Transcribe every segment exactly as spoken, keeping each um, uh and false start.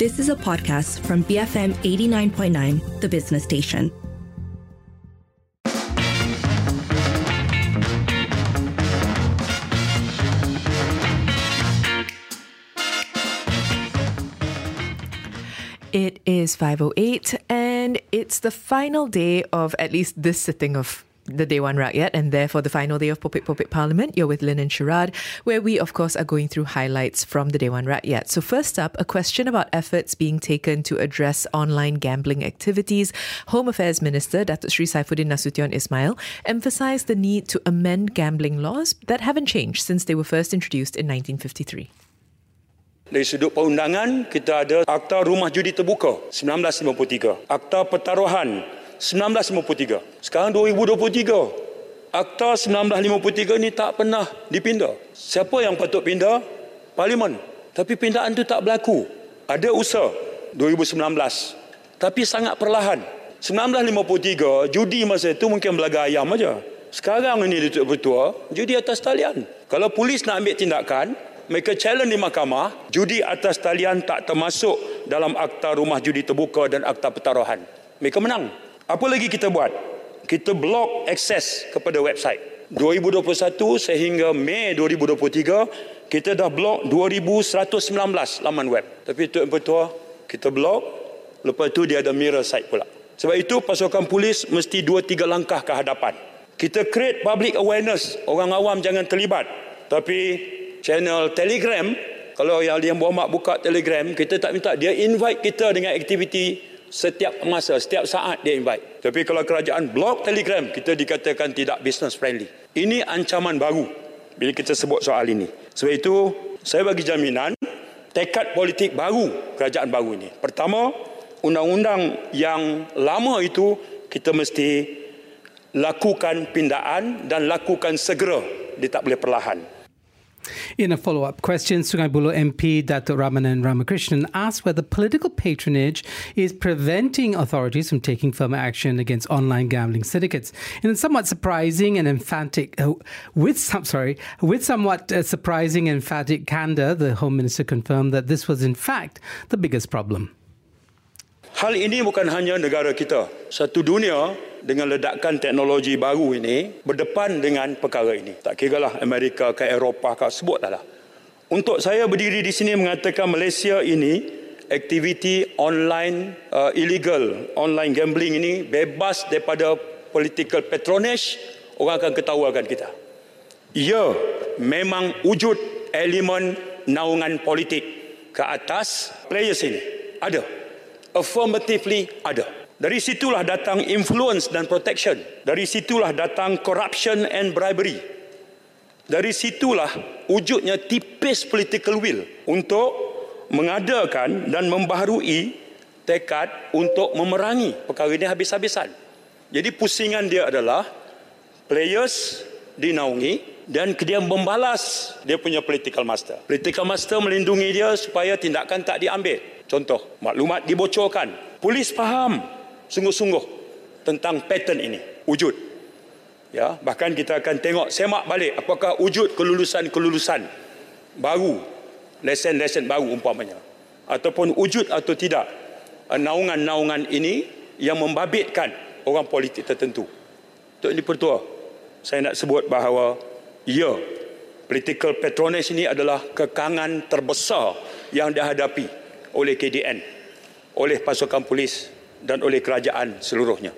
This is a podcast from B F M eighty-nine point nine, the business station. It is five oh eight and it's the final day of at least this sitting of the Dewan Rakyat, and therefore the final day of Popek Popek Parlimen. You're with Lynn and Sharad, where we, of course, are going through highlights from the Dewan Rakyat. So first up, a question about efforts being taken to address online gambling activities. Home Affairs Minister Datuk Sri Saifuddin Nasution Ismail emphasised the need to amend gambling laws that haven't changed since they were first introduced in nineteen fifty-three. Dari sudut perundangan, kita ada Akta Rumah Judi Terbuka nineteen fifty-three, Akta Pertaruhan nineteen fifty-three. Sekarang twenty twenty-three. Akta nineteen fifty-three ni tak pernah dipindah. Siapa yang patut pindah? Parlimen. Tapi pindaan tu tak berlaku. Ada usaha twenty nineteen. Tapi sangat perlahan. nineteen fifty-three, judi masa itu mungkin belaga ayam aja. Sekarang ini Datuk Pertua, judi atas talian. Kalau polis nak ambil tindakan, mereka challenge di mahkamah, judi atas talian tak termasuk dalam Akta Rumah Judi Terbuka dan Akta Pertaruhan. Mereka menang. Apa lagi kita buat? Kita blok akses kepada website. twenty twenty-one sehingga Mei twenty twenty-three, kita dah blok two thousand one hundred nineteen laman web. Tapi Tuan Pertua, kita blok, lepas tu dia ada mirror site pula. Sebab itu pasukan polis mesti two to three langkah ke hadapan. Kita create public awareness, orang awam jangan terlibat. Tapi channel Telegram, kalau yang yang berhormat buka Telegram, kita tak minta dia invite kita dengan aktiviti setiap masa, setiap saat dia invite. Tapi kalau kerajaan blok Telegram, kita dikatakan tidak business friendly. Ini ancaman baru bila kita sebut soal ini. Sebab itu, saya bagi jaminan tekad politik baru kerajaan baru ini. Pertama, undang-undang yang lama itu kita mesti lakukan pindaan dan lakukan segera. Dia tak boleh perlahan. In a follow-up question, Sungai Buloh M P Dato Ramanan Ramakrishnan asked whether political patronage is preventing authorities from taking firmer action against online gambling syndicates. In a somewhat surprising and emphatic, uh, with some, sorry, with somewhat uh, surprising and emphatic candor, the Home Minister confirmed that this was in fact the biggest problem. Hal ini bukan hanya negara kita. Satu dunia dengan ledakan teknologi baru ini berdepan dengan perkara ini. Tak kira lah Amerika ke Eropah ke, sebutlah lah. Untuk saya berdiri di sini mengatakan Malaysia ini, aktiviti online uh, illegal, online gambling ini bebas daripada political patronage, orang akan ketawakan kita. Ia memang wujud elemen naungan politik ke atas players ini. Ada. Affirmatively ada. Dari situlah datang influence dan protection. Dari situlah datang corruption and bribery. Dari situlah wujudnya tipis political will untuk mengadakan dan membaharui tekad untuk memerangi perkara ini habis-habisan. Jadi pusingan dia adalah players dinaungi dan dia membalas dia punya political master. Political master melindungi dia supaya tindakan tak diambil. Contoh, maklumat dibocorkan. Polis faham sungguh-sungguh tentang pattern ini, wujud. Ya, bahkan kita akan tengok semak balik apakah wujud kelulusan-kelulusan baru, lesen-lesen baru umpamanya. Ataupun wujud atau tidak naungan-naungan ini yang membabitkan orang politik tertentu. Tok Ni Pertua, saya nak sebut bahawa ya, political patronage ini adalah kekangan terbesar yang dihadapi oleh K D N, oleh pasukan polis dan oleh kerajaan seluruhnya.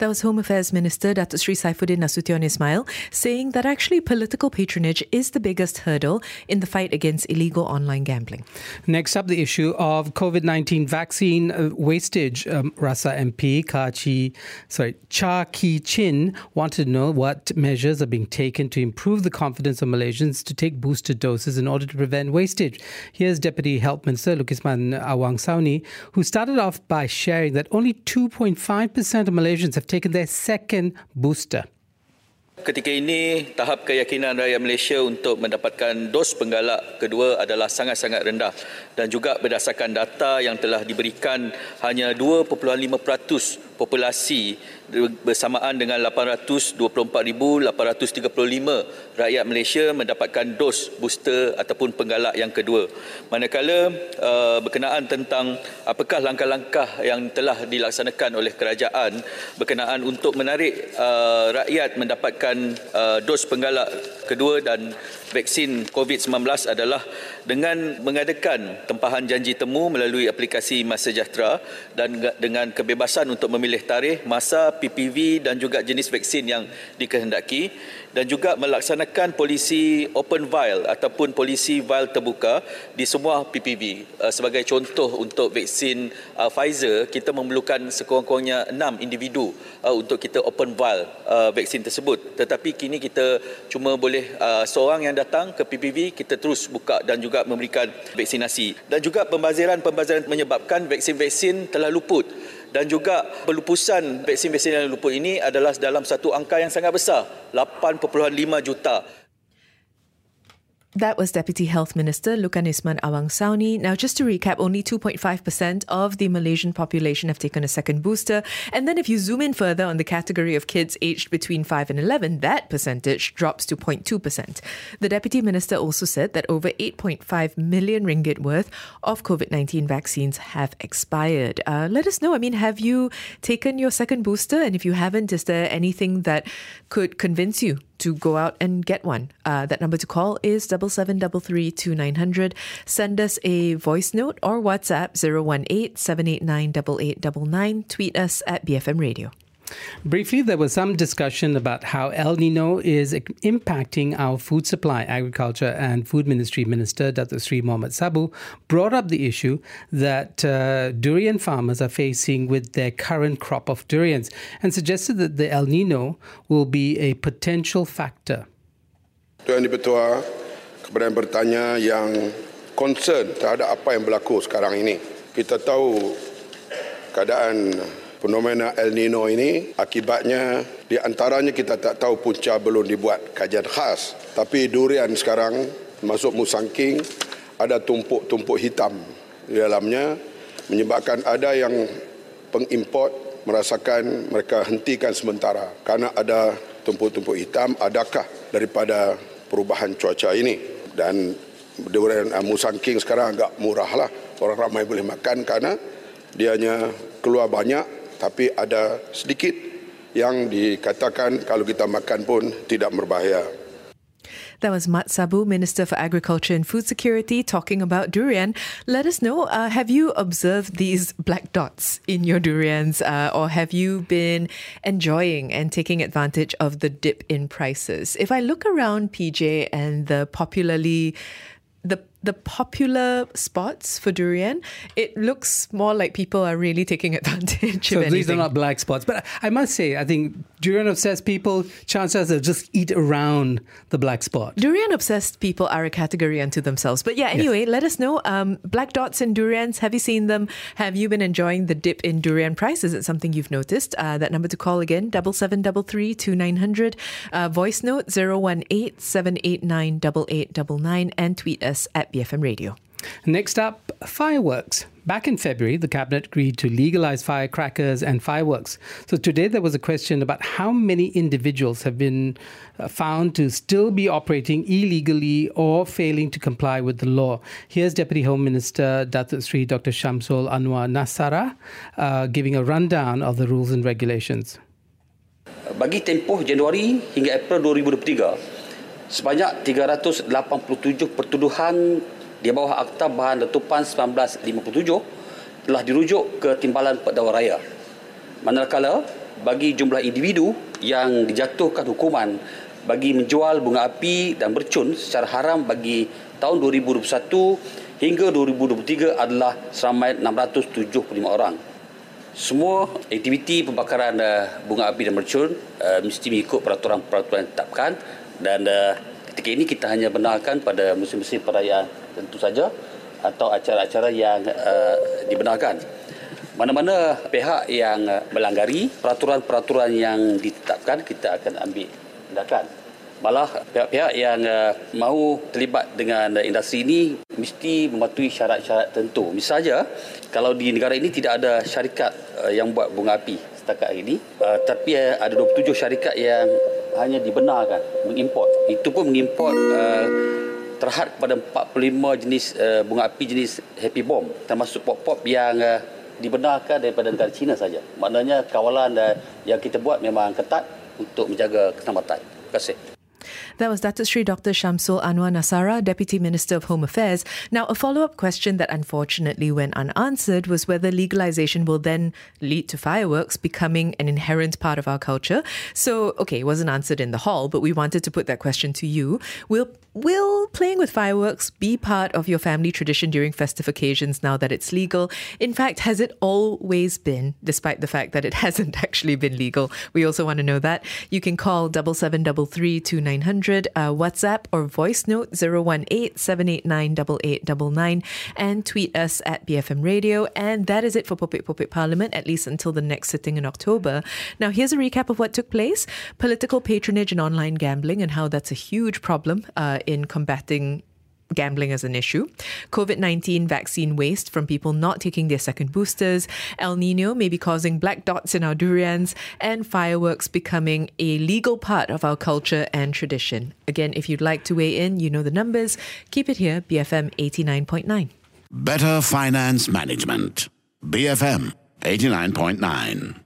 That was Home Affairs Minister Datuk Sri Saifuddin Nasution Ismail saying that actually political patronage is the biggest hurdle in the fight against illegal online gambling. Next up, the issue of COVID nineteen vaccine wastage. Um, Rasa M P Kachi, sorry, Cha Kee Chin wanted to know what measures are being taken to improve the confidence of Malaysians to take booster doses in order to prevent wastage. Here's Deputy Health Minister Lukisman Awang Sauni, who started off by sharing that only two point five percent of Malaysians have taken their second booster. Ketika ini, tahap keyakinan rakyat Malaysia untuk mendapatkan dos penggalak kedua adalah sangat-sangat rendah dan juga berdasarkan data yang telah diberikan hanya dua perpuluhan lima peratus populasi bersamaan dengan lapan ratus dua puluh empat ribu lapan ratus tiga puluh lima rakyat Malaysia mendapatkan dos booster ataupun penggalak yang kedua. Manakala uh, berkenaan tentang apakah langkah-langkah yang telah dilaksanakan oleh kerajaan berkenaan untuk menarik uh, rakyat mendapatkan dos penggalak kedua dan vaksin COVID sembilan belas adalah dengan mengadakan tempahan janji temu melalui aplikasi Mas Sejahtera dan dengan kebebasan untuk memilih tarikh, masa, P P V dan juga jenis vaksin yang dikehendaki dan juga melaksanakan polisi open vial ataupun polisi vial terbuka di semua P P V. Sebagai contoh untuk vaksin Pfizer, kita memerlukan sekurang-kurangnya enam individu untuk kita open vial vaksin tersebut. Tetapi kini kita cuma boleh uh, seorang yang datang ke P P V, kita terus buka dan juga memberikan vaksinasi. Dan juga pembaziran-pembaziran menyebabkan vaksin-vaksin telah luput. Dan juga pelupusan vaksin-vaksin yang luput ini adalah dalam satu angka yang sangat besar, lapan perpuluhan lima juta. That was Deputy Health Minister Lukisman Awang Sauni. Now, just to recap, only two point five percent of the Malaysian population have taken a second booster. And then if you zoom in further on the category of kids aged between five and eleven, that percentage drops to zero point two percent. The Deputy Minister also said that over eight point five million ringgit worth of COVID nineteen vaccines have expired. Uh, let us know, I mean, have you taken your second booster? And if you haven't, is there anything that could convince you to go out and get one? Uh, that number to call is double seven double three two nine hundred. Send us a voice note or WhatsApp zero one eight seven eight nine eight eight nine nine. Tweet us at B F M Radio. Briefly, there was some discussion about how El Nino is impacting our food supply. Agriculture and Food Ministry Minister Datuk Sri Mohamed Sabu brought up the issue that uh, durian farmers are facing with their current crop of durians and suggested that the El Nino will be a potential factor. Tuan Dipertua, kemudian bertanya yang concern terhadap apa yang berlaku sekarang ini. Kita tahu keadaan fenomena El Nino ini, akibatnya di antaranya kita tak tahu punca, belum dibuat kajian khas. Tapi durian sekarang masuk musangking, ada tumpuk-tumpuk hitam di dalamnya, menyebabkan ada yang pengimport merasakan mereka hentikan sementara kerana ada tumpuk-tumpuk hitam, adakah daripada perubahan cuaca ini. Dan durian musangking sekarang agak murah lah. Orang ramai boleh makan kerana dianya keluar banyak. Tapi ada sedikit yang dikatakan kalau kita makan pun tidak berbahaya. That was Mat Sabu, Minister for Agriculture and Food Security, talking about durian. Let us know, uh, have you observed these black dots in your durians uh, or have you been enjoying and taking advantage of the dip in prices? If I look around P J and the popularly... the the popular spots for durian, it looks more like people are really taking advantage so of anything. So these are not black spots. But I must say, I think durian-obsessed people, chances are just eat around the black spot. Durian-obsessed people are a category unto themselves. But yeah, anyway, yes. Let us know. Um, black dots in durians, have you seen them? Have you been enjoying the dip in durian price? Is it something you've noticed? Uh, that number to call again, double seven double three two nine hundred. Uh, voice note, zero one eight seven eight nine eight eight nine nine. And tweet us at B F M Radio. Next up, fireworks. Back in February, the Cabinet agreed to legalise firecrackers and fireworks. So today there was a question about how many individuals have been found to still be operating illegally or failing to comply with the law. Here's Deputy Home Minister Datuk Sri Doctor Shamsul Anwar Nasara uh, giving a rundown of the rules and regulations. Bagi tempoh Januari hingga April dua ribu dua puluh tiga, sebanyak tiga ratus lapan puluh tujuh pertuduhan di bawah Akta Bahan Letupan seribu sembilan ratus lima puluh tujuh telah dirujuk ke Timbalan Pendakwa Raya. Manakala bagi jumlah individu yang dijatuhkan hukuman bagi menjual bunga api dan mercun secara haram bagi tahun dua ribu dua puluh satu hingga dua ribu dua puluh tiga adalah seramai enam ratus tujuh puluh lima orang. Semua aktiviti pembakaran bunga api dan mercun mesti mengikut peraturan-peraturan yang ditetapkan. Dan uh, ketika ini kita hanya benarkan pada musim-musim perayaan tentu saja atau acara-acara yang uh, dibenarkan. Mana-mana pihak yang uh, melanggari peraturan-peraturan yang ditetapkan, kita akan ambil tindakan. Malah pihak-pihak yang uh, mahu terlibat dengan uh, industri ini mesti mematuhi syarat-syarat tentu. Misalnya, kalau di negara ini tidak ada syarikat uh, yang buat bunga api setakat hari ini, uh, tapi uh, ada dua puluh tujuh syarikat yang hanya dibenarkan mengimport. Itu pun mengimport uh, terhad kepada empat puluh lima jenis uh, bunga api jenis happy bomb, termasuk pop-pop yang uh, dibenarkan daripada negara China saja. Maknanya kawalan uh, yang kita buat memang ketat untuk menjaga keselamatan. Terima kasih. That was Datuk Sri Doctor Shamsul Anwar Nasara, Deputy Minister of Home Affairs. Now, a follow-up question that unfortunately went unanswered was whether legalisation will then lead to fireworks becoming an inherent part of our culture. So, okay, it wasn't answered in the hall, but we wanted to put that question to you. Will will playing with fireworks be part of your family tradition during festive occasions now that it's legal? In fact, has it always been, despite the fact that it hasn't actually been legal? We also want to know that. You can call double seven double three two nine hundred. Uh, WhatsApp or voice note zero one eight seven eight nine eight eight nine nine and tweet us at B F M Radio. And that is it for Popek Popek Parlimen, at least until the next sitting in October. Now, here's a recap of what took place. Political patronage and online gambling and how that's a huge problem uh, in combating gambling as an issue. COVID nineteen vaccine waste from people not taking their second boosters. El Niño may be causing black dots in our durians, and fireworks becoming a legal part of our culture and tradition. Again, if you'd like to weigh in, you know the numbers. Keep it here, B F M eighty-nine point nine. Better finance management. B F M eighty-nine point nine.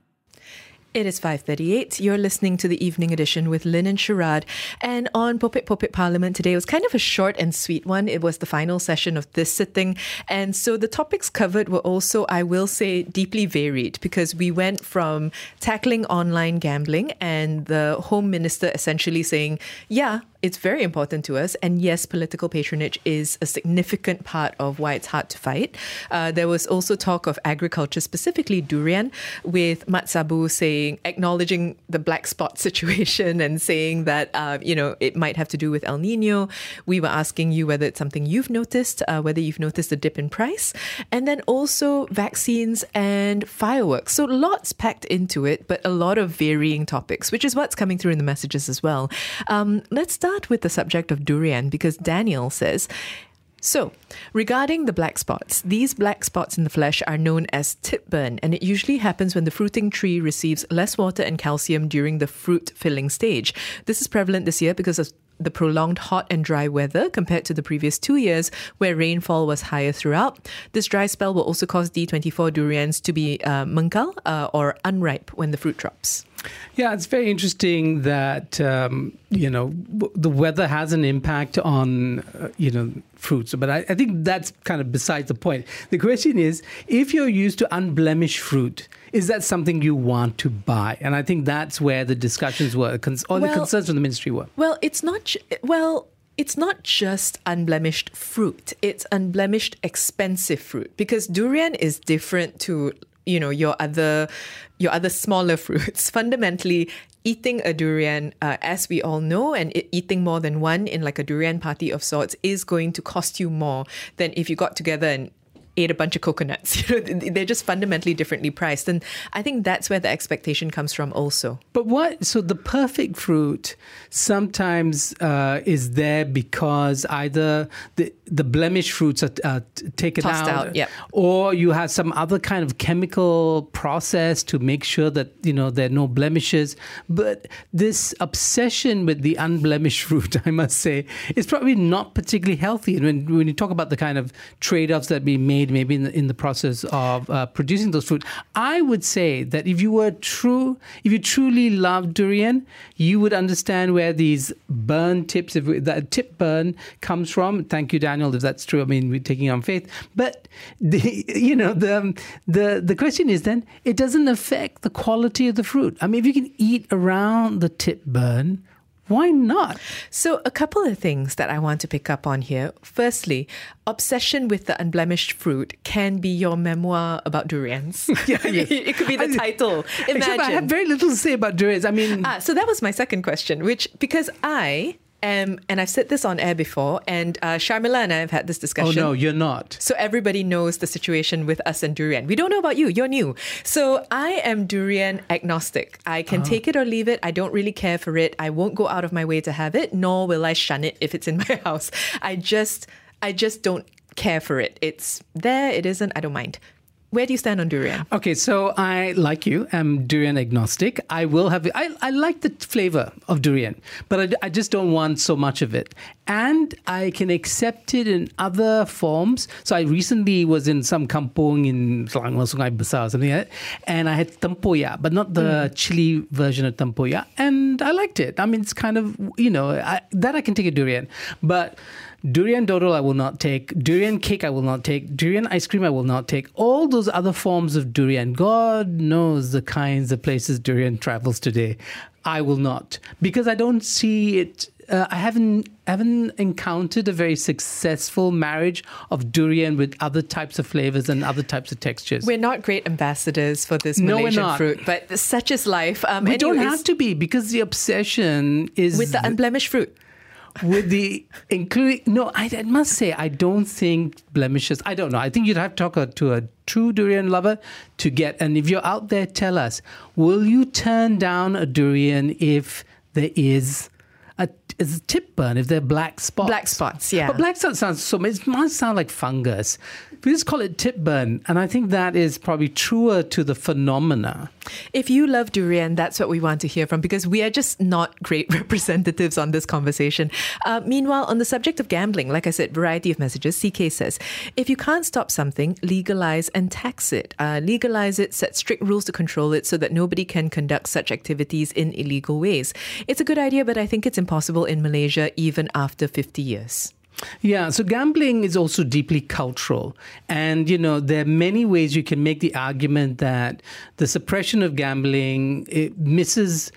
It is five thirty-eight. You're listening to the Evening Edition with Lynn and Sharad. And on Popek Popek Parlimen today, it was kind of a short and sweet one. It was the final session of this sitting. And so the topics covered were also, I will say, deeply varied, because we went from tackling online gambling and the Home Minister essentially saying, yeah, it's very important to us. And yes, political patronage is a significant part of why it's hard to fight. Uh, there was also talk of agriculture, specifically durian, with Mat Sabu saying, acknowledging the black spot situation and saying that, uh, you know, it might have to do with El Niño. We were asking you whether it's something you've noticed, uh, whether you've noticed a dip in price. And then also vaccines and fireworks. So lots packed into it, but a lot of varying topics, which is what's coming through in the messages as well. Um, let's start Start with the subject of durian, because Daniel says, so regarding the black spots, these black spots in the flesh are known as tip burn, and it usually happens when the fruiting tree receives less water and calcium during the fruit filling stage. This is prevalent this year because of the prolonged hot and dry weather compared to the previous two years where rainfall was higher throughout. This dry spell will also cause D twenty-four durians to be uh, mengkal uh, or unripe when the fruit drops. Yeah, it's very interesting that, um, you know, w- the weather has an impact on, uh, you know, fruits. But I, I think that's kind of beside the point. The question is, if you're used to unblemished fruit, is that something you want to buy? And I think that's where the discussions were, cons- or well, the concerns from the ministry were. Well, it's not... J- well... It's not just unblemished fruit, it's unblemished expensive fruit, because durian is different to, you know, your other your other smaller fruits. Fundamentally, eating a durian, uh, as we all know, and it, eating more than one in like a durian party of sorts is going to cost you more than if you got together and ate a bunch of coconuts. You know, they're just fundamentally differently priced. And I think that's where the expectation comes from also. But what, so the perfect fruit sometimes uh, is there because either the, the blemished fruits are uh, taken Tossed out, out yep. or you have some other kind of chemical process to make sure that, you know, there are no blemishes. But this obsession with the unblemished fruit, I must say, is probably not particularly healthy. And when, when you talk about the kind of trade-offs that we made maybe in the, in the process of uh, producing those fruit, I would say that if you were true, if you truly loved durian, you would understand where these burn tips, if we, that tip burn comes from. Thank you, Daniel, if that's true. I mean, we're taking on faith. But the, you know, the the the question is then, it doesn't affect the quality of the fruit. I mean, if you can eat around the tip burn, why not? So a couple of things that I want to pick up on here. Firstly, obsession with the unblemished fruit can be your memoir about durians. Yeah, yes. It could be the I, title. Imagine. Except I have very little to say about durians. I mean, ah, so that was my second question, which because I Um, and I've said this on air before, and uh, Sharmila and I have had this discussion. Oh no, you're not. So everybody knows the situation with us and durian. We don't know about you. You're new. So I am durian agnostic. I can oh. take it or leave it. I don't really care for it. I won't go out of my way to have it, nor will I shun it if it's in my house. I just, I just don't care for it. It's there. It isn't. I don't mind. Where do you stand on durian? Okay, so I, like you, am durian agnostic. I will have, I, I like the flavor of durian, but I, I just don't want so much of it. And I can accept it in other forms. So I recently was in some kampong in Sungai Buloh or something like that, and I had tempoyak, but not the mm. chili version of tempoyak. And I liked it. I mean, it's kind of, you know, I, that I can take a durian. But durian dodol I will not take. Durian cake I will not take. Durian ice cream I will not take. All those other forms of durian, God knows the kinds of places durian travels today, I will not. Because I don't see it, uh, I haven't haven't encountered a very successful marriage of durian with other types of flavors and other types of textures. We're not great ambassadors for this no, Malaysian fruit, but such is life. Um, we anyways, don't have to be, because the obsession is... with the unblemished fruit. With the including, no, I, I must say, I don't think blemishes, I don't know. I think you'd have to talk to a true durian lover to get, and if you're out there, tell us, will you turn down a durian if there is a, is a tip burn, if there are black spots? Black spots, yeah. But black spots sounds so, it must sound like fungus. We just call it tip burn, and I think that is probably truer to the phenomena. If you love durian, that's what we want to hear from, because we are just not great representatives on this conversation. Uh, meanwhile, on the subject of gambling, like I said, variety of messages. C K says, if you can't stop something, legalize and tax it. Uh, legalize it, set strict rules to control it so that nobody can conduct such activities in illegal ways. It's a good idea, but I think it's impossible in Malaysia even after fifty years. Yeah, so gambling is also deeply cultural. And, you know, there are many ways you can make the argument that the suppression of gambling, it misses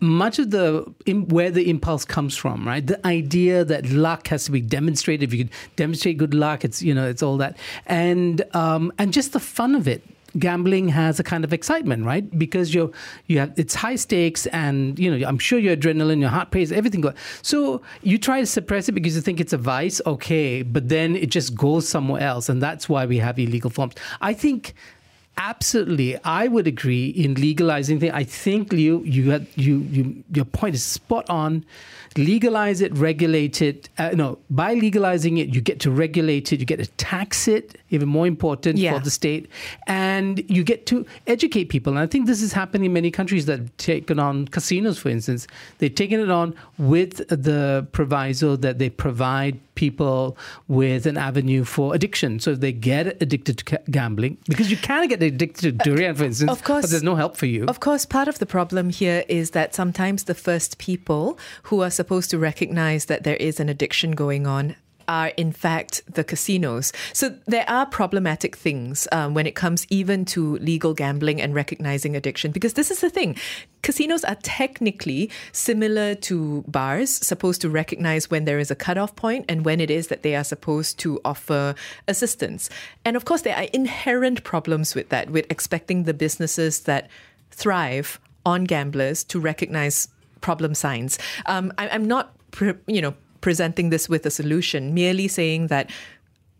much of the where the impulse comes from, right? The idea that luck has to be demonstrated. If you can demonstrate good luck, it's, you know, it's all that. And um, and just the fun of it. Gambling has a kind of excitement, right? Because you're, you have, it's high stakes, and you know, I'm sure your adrenaline, your heart race, everything goes. So you try to suppress it because you think it's a vice, okay, but then it just goes somewhere else, and that's why we have illegal forms. I think absolutely, I would agree in legalizing things. I think you, you, had, you, you, your point is spot on. Legalize it, regulate it. Uh, no, by legalizing it, you get to regulate it, you get to tax it, even more important yeah. for the state, and you get to educate people. And I think this is happening in many countries that have taken on casinos, for instance. They've taken it on with the proviso that they provide people with an avenue for addiction. So if they get addicted to gambling, because you can get addicted to durian, for instance, of course, but there's no help for you. Of course, part of the problem here is that sometimes the first people who are supposed to recognize that there is an addiction going on are in fact the casinos. So there are problematic things um, when it comes even to legal gambling and recognizing addiction, because this is the thing. Casinos are technically similar to bars, supposed to recognize when there is a cutoff point and when it is that they are supposed to offer assistance. And of course, there are inherent problems with that, with expecting the businesses that thrive on gamblers to recognize problem signs. Um, I, I'm not, you know, presenting this with a solution, merely saying that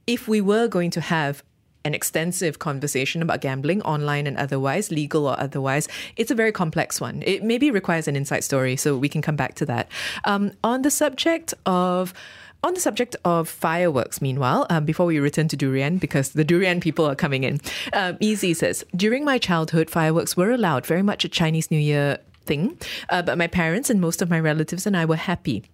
if we were going to have an extensive conversation about gambling, online and otherwise, legal or otherwise, it's a very complex one. It maybe requires an inside story, so we can come back to that. Um, on the subject of on the subject of fireworks, meanwhile, um, before we return to durian, because the durian people are coming in, um, Easy says, during my childhood, fireworks were allowed, very much a Chinese New Year thing, uh, but my parents and most of my relatives and I were happy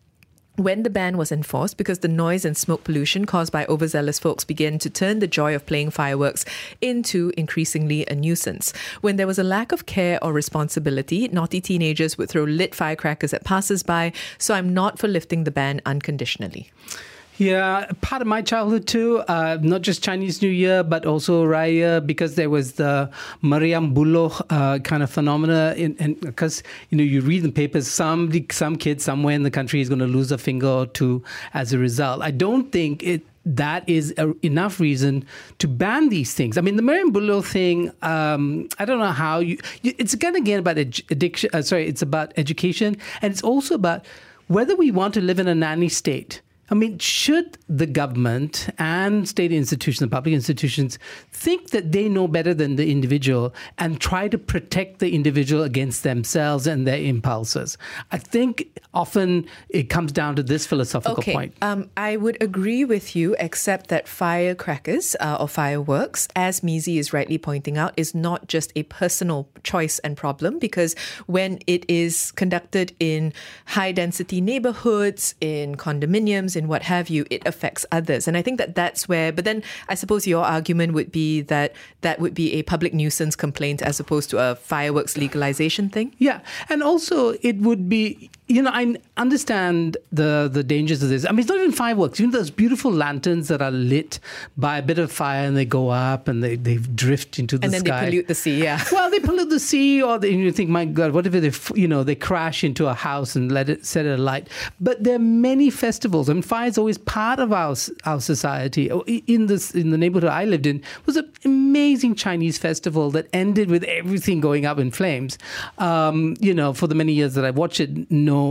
when the ban was enforced, because the noise and smoke pollution caused by overzealous folks began to turn the joy of playing fireworks into increasingly a nuisance. When there was a lack of care or responsibility, naughty teenagers would throw lit firecrackers at passers-by, so I'm not for lifting the ban unconditionally. Yeah, part of my childhood too, uh, not just Chinese New Year, but also Raya, because there was the Mariam Buloh uh, kind of phenomena. And because, you know, you read in the papers, some, some kid somewhere in the country is going to lose a finger or two as a result. I don't think it that is a, enough reason to ban these things. I mean, the Mariam Buloh thing, um, I don't know how you... you it's again, again about ed- addiction. Uh, sorry, it's about education. And it's also about whether we want to live in a nanny state. I mean, should the government and state institutions, public institutions, think that they know better than the individual and try to protect the individual against themselves and their impulses? I think often it comes down to this philosophical okay. point. Um, I would agree with you, except that firecrackers uh, or fireworks, as Mizi is rightly pointing out, is not just a personal choice and problem, because when it is conducted in high-density neighborhoods, in condominiums, in and what have you, it affects others. And I think that that's where, but then I suppose your argument would be that that would be a public nuisance complaint as opposed to a fireworks legalization thing? Yeah. And also it would be, you know, I understand the, the dangers of this. I mean, it's not even fireworks. You know, those beautiful lanterns that are lit by a bit of fire and they go up and they, they drift into the sky. And then they pollute the sea, yeah. Well, they pollute the sea, or they, you think, my God, what if they, you know, they crash into a house and let it set it alight. But there are many festivals. I mean, fire is always part of our our society. In this, in the neighborhood I lived in, was an amazing Chinese festival that ended with everything going up in flames. Um, you know, for the many years that I watched it, no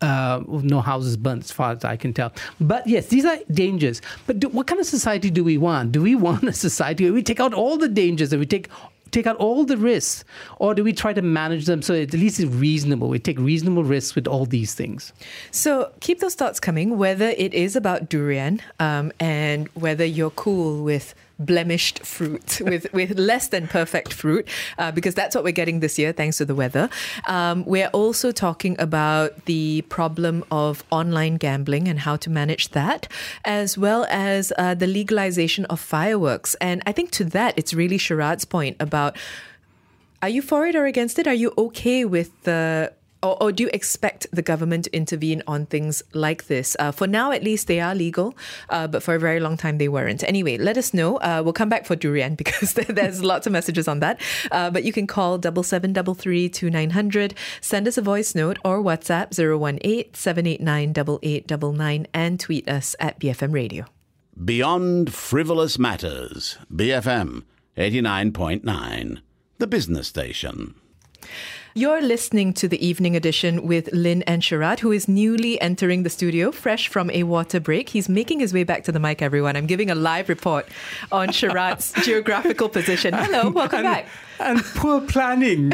uh, no houses burnt, as far as I can tell. But yes, these are dangers. But do, what kind of society do we want? Do we want a society where we take out all the dangers and we take take out all the risks, or do we try to manage them so at least it's reasonable? We take reasonable risks with all these things. So keep those thoughts coming, whether it is about durian um, and whether you're cool with blemished fruit, with, with less than perfect fruit, uh, because that's what we're getting this year, thanks to the weather. Um, we're also talking about the problem of online gambling and how to manage that, as well as uh, the legalization of fireworks. And I think to that, it's really Sharad's point about, are you for it or against it? Are you okay with the... Or, or do you expect the government to intervene on things like this? Uh, for now, at least, they are legal, uh, but for a very long time, they weren't. Anyway, let us know. Uh, we'll come back for durian because there's lots of messages on that. Uh, but you can call seven seven three three two nine zero zero, send us a voice note or WhatsApp zero one eight seven eight nine eight eight nine nine and tweet us at B F M Radio. Beyond Frivolous Matters, B F M eighty-nine point nine, the business station. You're listening to the evening edition with Lynn and Sharad, who is newly entering the studio, fresh from a water break. He's making his way back to the mic, everyone. I'm giving a live report on Sharad's geographical position. Hello, welcome and, back. And poor planning.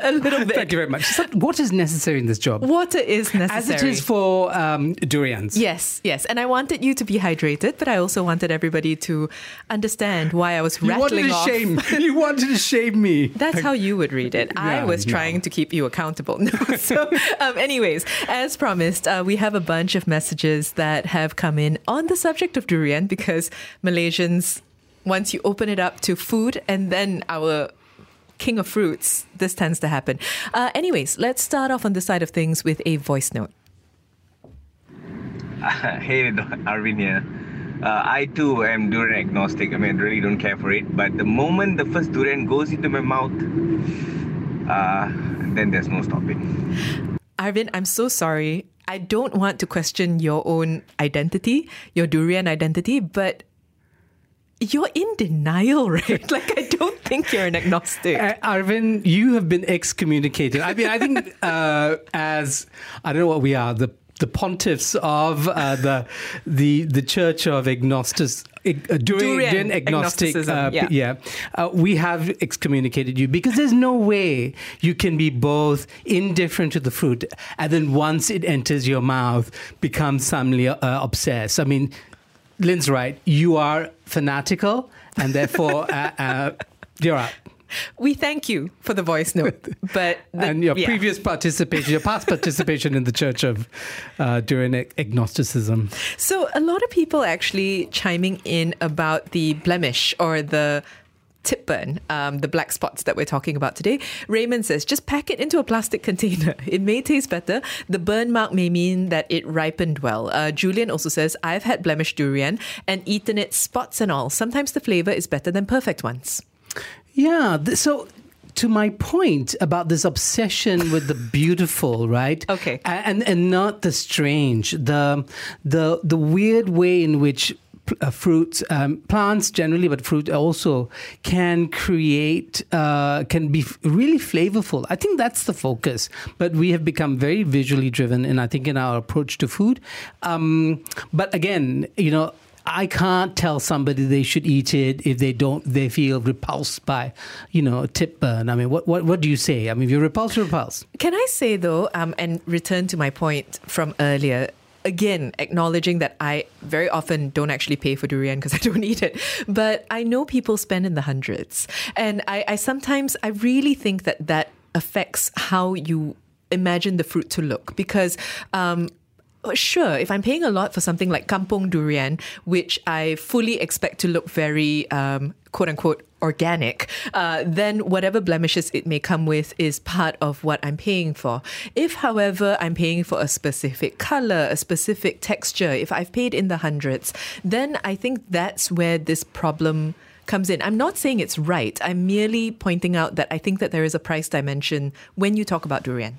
A little bit. Thank you very much. Water is necessary in this job. Water is necessary. As it is for um, durians. Yes, yes. And I wanted you to be hydrated, but I also wanted everybody to understand why I was rattling off. You wanted to shame. You wanted to shame me. That's how you would read it. Yeah. I was trying no. to keep you accountable. No. So, um, anyways, as promised, uh, we have a bunch of messages that have come in on the subject of durian, because Malaysians, once you open it up to food and then our king of fruits, this tends to happen. Uh, anyways, let's start off on this side of things with a voice note. Uh, hey, Arvin here. Uh, I too am durian agnostic. I mean, I really don't care for it. But the moment the first durian goes into my mouth, Uh, then there's no stopping. Arvind, I'm so sorry. I don't want to question your own identity, your durian identity, but you're in denial, right? Like, I don't think you're an agnostic. Uh, Arvind, you have been excommunicated. I mean, I think uh, as, I don't know what we are, the the pontiffs of uh, the the the Church of Agnostics, uh, durian agnostic, uh, yeah, yeah uh, we have excommunicated you, because there's no way you can be both indifferent to the fruit and then once it enters your mouth become suddenly uh, obsessed. I mean, Lynn's right. You are fanatical and therefore uh, uh, you're out. We thank you for the voice note. But the, and your yeah. previous participation, your past participation in the Church of uh, Durian Agnosticism. So a lot of people actually chiming in about the blemish or the tip burn, um, the black spots that we're talking about today. Raymond says, just pack it into a plastic container. It may taste better. The burn mark may mean that it ripened well. Uh, Julian also says, I've had blemished durian and eaten it, spots and all. Sometimes the flavor is better than perfect ones. Yeah. So to my point about this obsession with the beautiful, right? Okay. And and not the strange, the the the weird way in which uh, fruits, um, plants generally, but fruit also can create, uh, can be really flavorful. I think that's the focus. But we have become very visually driven, and I think in our approach to food. Um, but again, you know, I can't tell somebody they should eat it if they don't. They feel repulsed by, you know, a tip burn. I mean, what what what do you say? I mean, if you're repulsed, repulsed. Can I say though, um, and return to my point from earlier? Again, acknowledging that I very often don't actually pay for durian because I don't eat it. But I know people spend in the hundreds. And I, I sometimes, I really think that that affects how you imagine the fruit to look. Because um, sure, if I'm paying a lot for something like kampung durian, which I fully expect to look very um, quote-unquote organic, uh, then whatever blemishes it may come with is part of what I'm paying for. If, however, I'm paying for a specific colour, a specific texture, if I've paid in the hundreds, then I think that's where this problem comes in. I'm not saying it's right. I'm merely pointing out that I think that there is a price dimension when you talk about durian.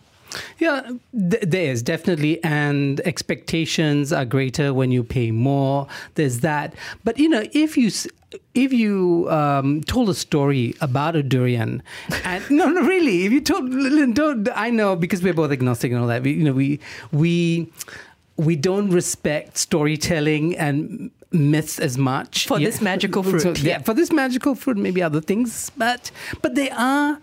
Yeah, th- there is definitely, and expectations are greater when you pay more. There's that. But, you know, if you... S- If you um, told a story about a durian, and no, no, really, if you told, don't, I know, because we're both agnostic and all that. We, you know, we we we don't respect storytelling and myths as much for yeah. this magical fruit. So, yeah, for this magical fruit, maybe other things, but but they are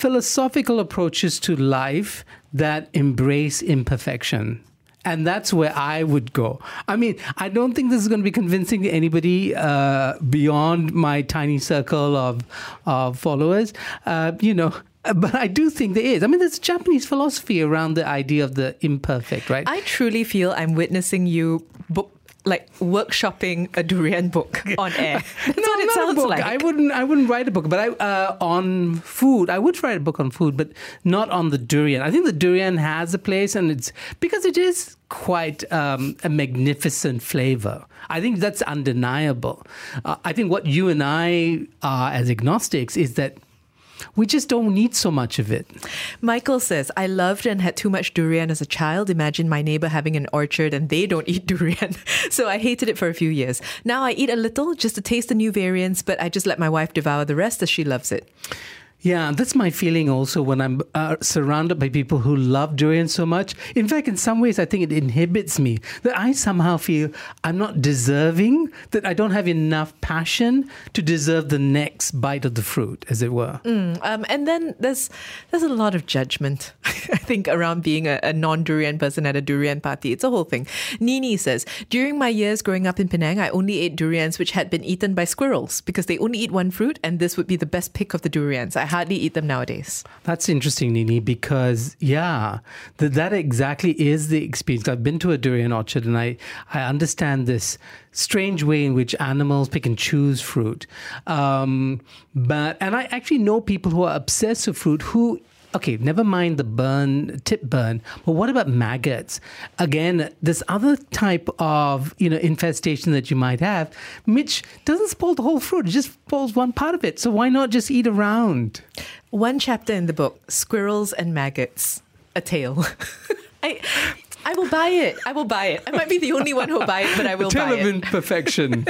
philosophical approaches to life that embrace imperfection. And that's where I would go. I mean, I don't think this is going to be convincing to anybody uh, beyond my tiny circle of, of followers, uh, you know. But I do think there is. I mean, there's Japanese philosophy around the idea of the imperfect, right? I truly feel I'm witnessing you book, like workshopping a durian book on air. That's no, what it not sounds a book. Like. I wouldn't. I wouldn't write a book, but I uh, on food. I would write a book on food, but not on the durian. I think the durian has a place, and it's because it is quite um, a magnificent flavor. I think that's undeniable. Uh, I think what you and I are as agnostics is that we just don't need so much of it. Michael says, I loved and had too much durian as a child. Imagine my neighbour having an orchard and they don't eat durian. So I hated it for a few years. Now I eat a little just to taste the new variants, but I just let my wife devour the rest as she loves it. Yeah, that's my feeling also when I'm uh, surrounded by people who love durian so much. In fact, in some ways, I think it inhibits me. That I somehow feel I'm not deserving, that I don't have enough passion to deserve the next bite of the fruit, as it were. Mm, um, and then there's there's a lot of judgment, I think, around being a, a non-durian person at a durian party. It's a whole thing. Nini says, during my years growing up in Penang, I only ate durians which had been eaten by squirrels because they only eat one fruit and this would be the best pick of the durians. I hardly eat them nowadays. That's interesting, Nini, because, yeah, th- that exactly is the experience. I've been to a durian orchard and I, I understand this strange way in which animals pick and choose fruit. Um, but and I actually know people who are obsessed with fruit who, okay, never mind the burn, tip burn, but what about maggots? Again, this other type of, you know, infestation that you might have, which doesn't spoil the whole fruit, it just spoils one part of it. So why not just eat around? One chapter in the book, Squirrels and Maggots, a tale. I... I will buy it. I will buy it. I might be the only one who'll buy it, but I will buy it. Tell of imperfection.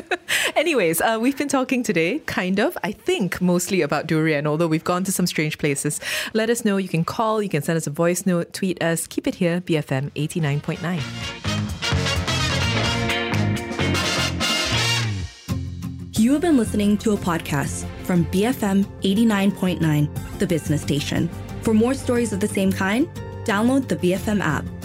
Anyways, uh, we've been talking today, kind of, I think, mostly about durian, although we've gone to some strange places. Let us know. You can call. You can send us a voice note. Tweet us. Keep it here. B F M eighty-nine point nine. You have been listening to a podcast from B F M eighty-nine point nine, the business station. For more stories of the same kind, download the B F M app.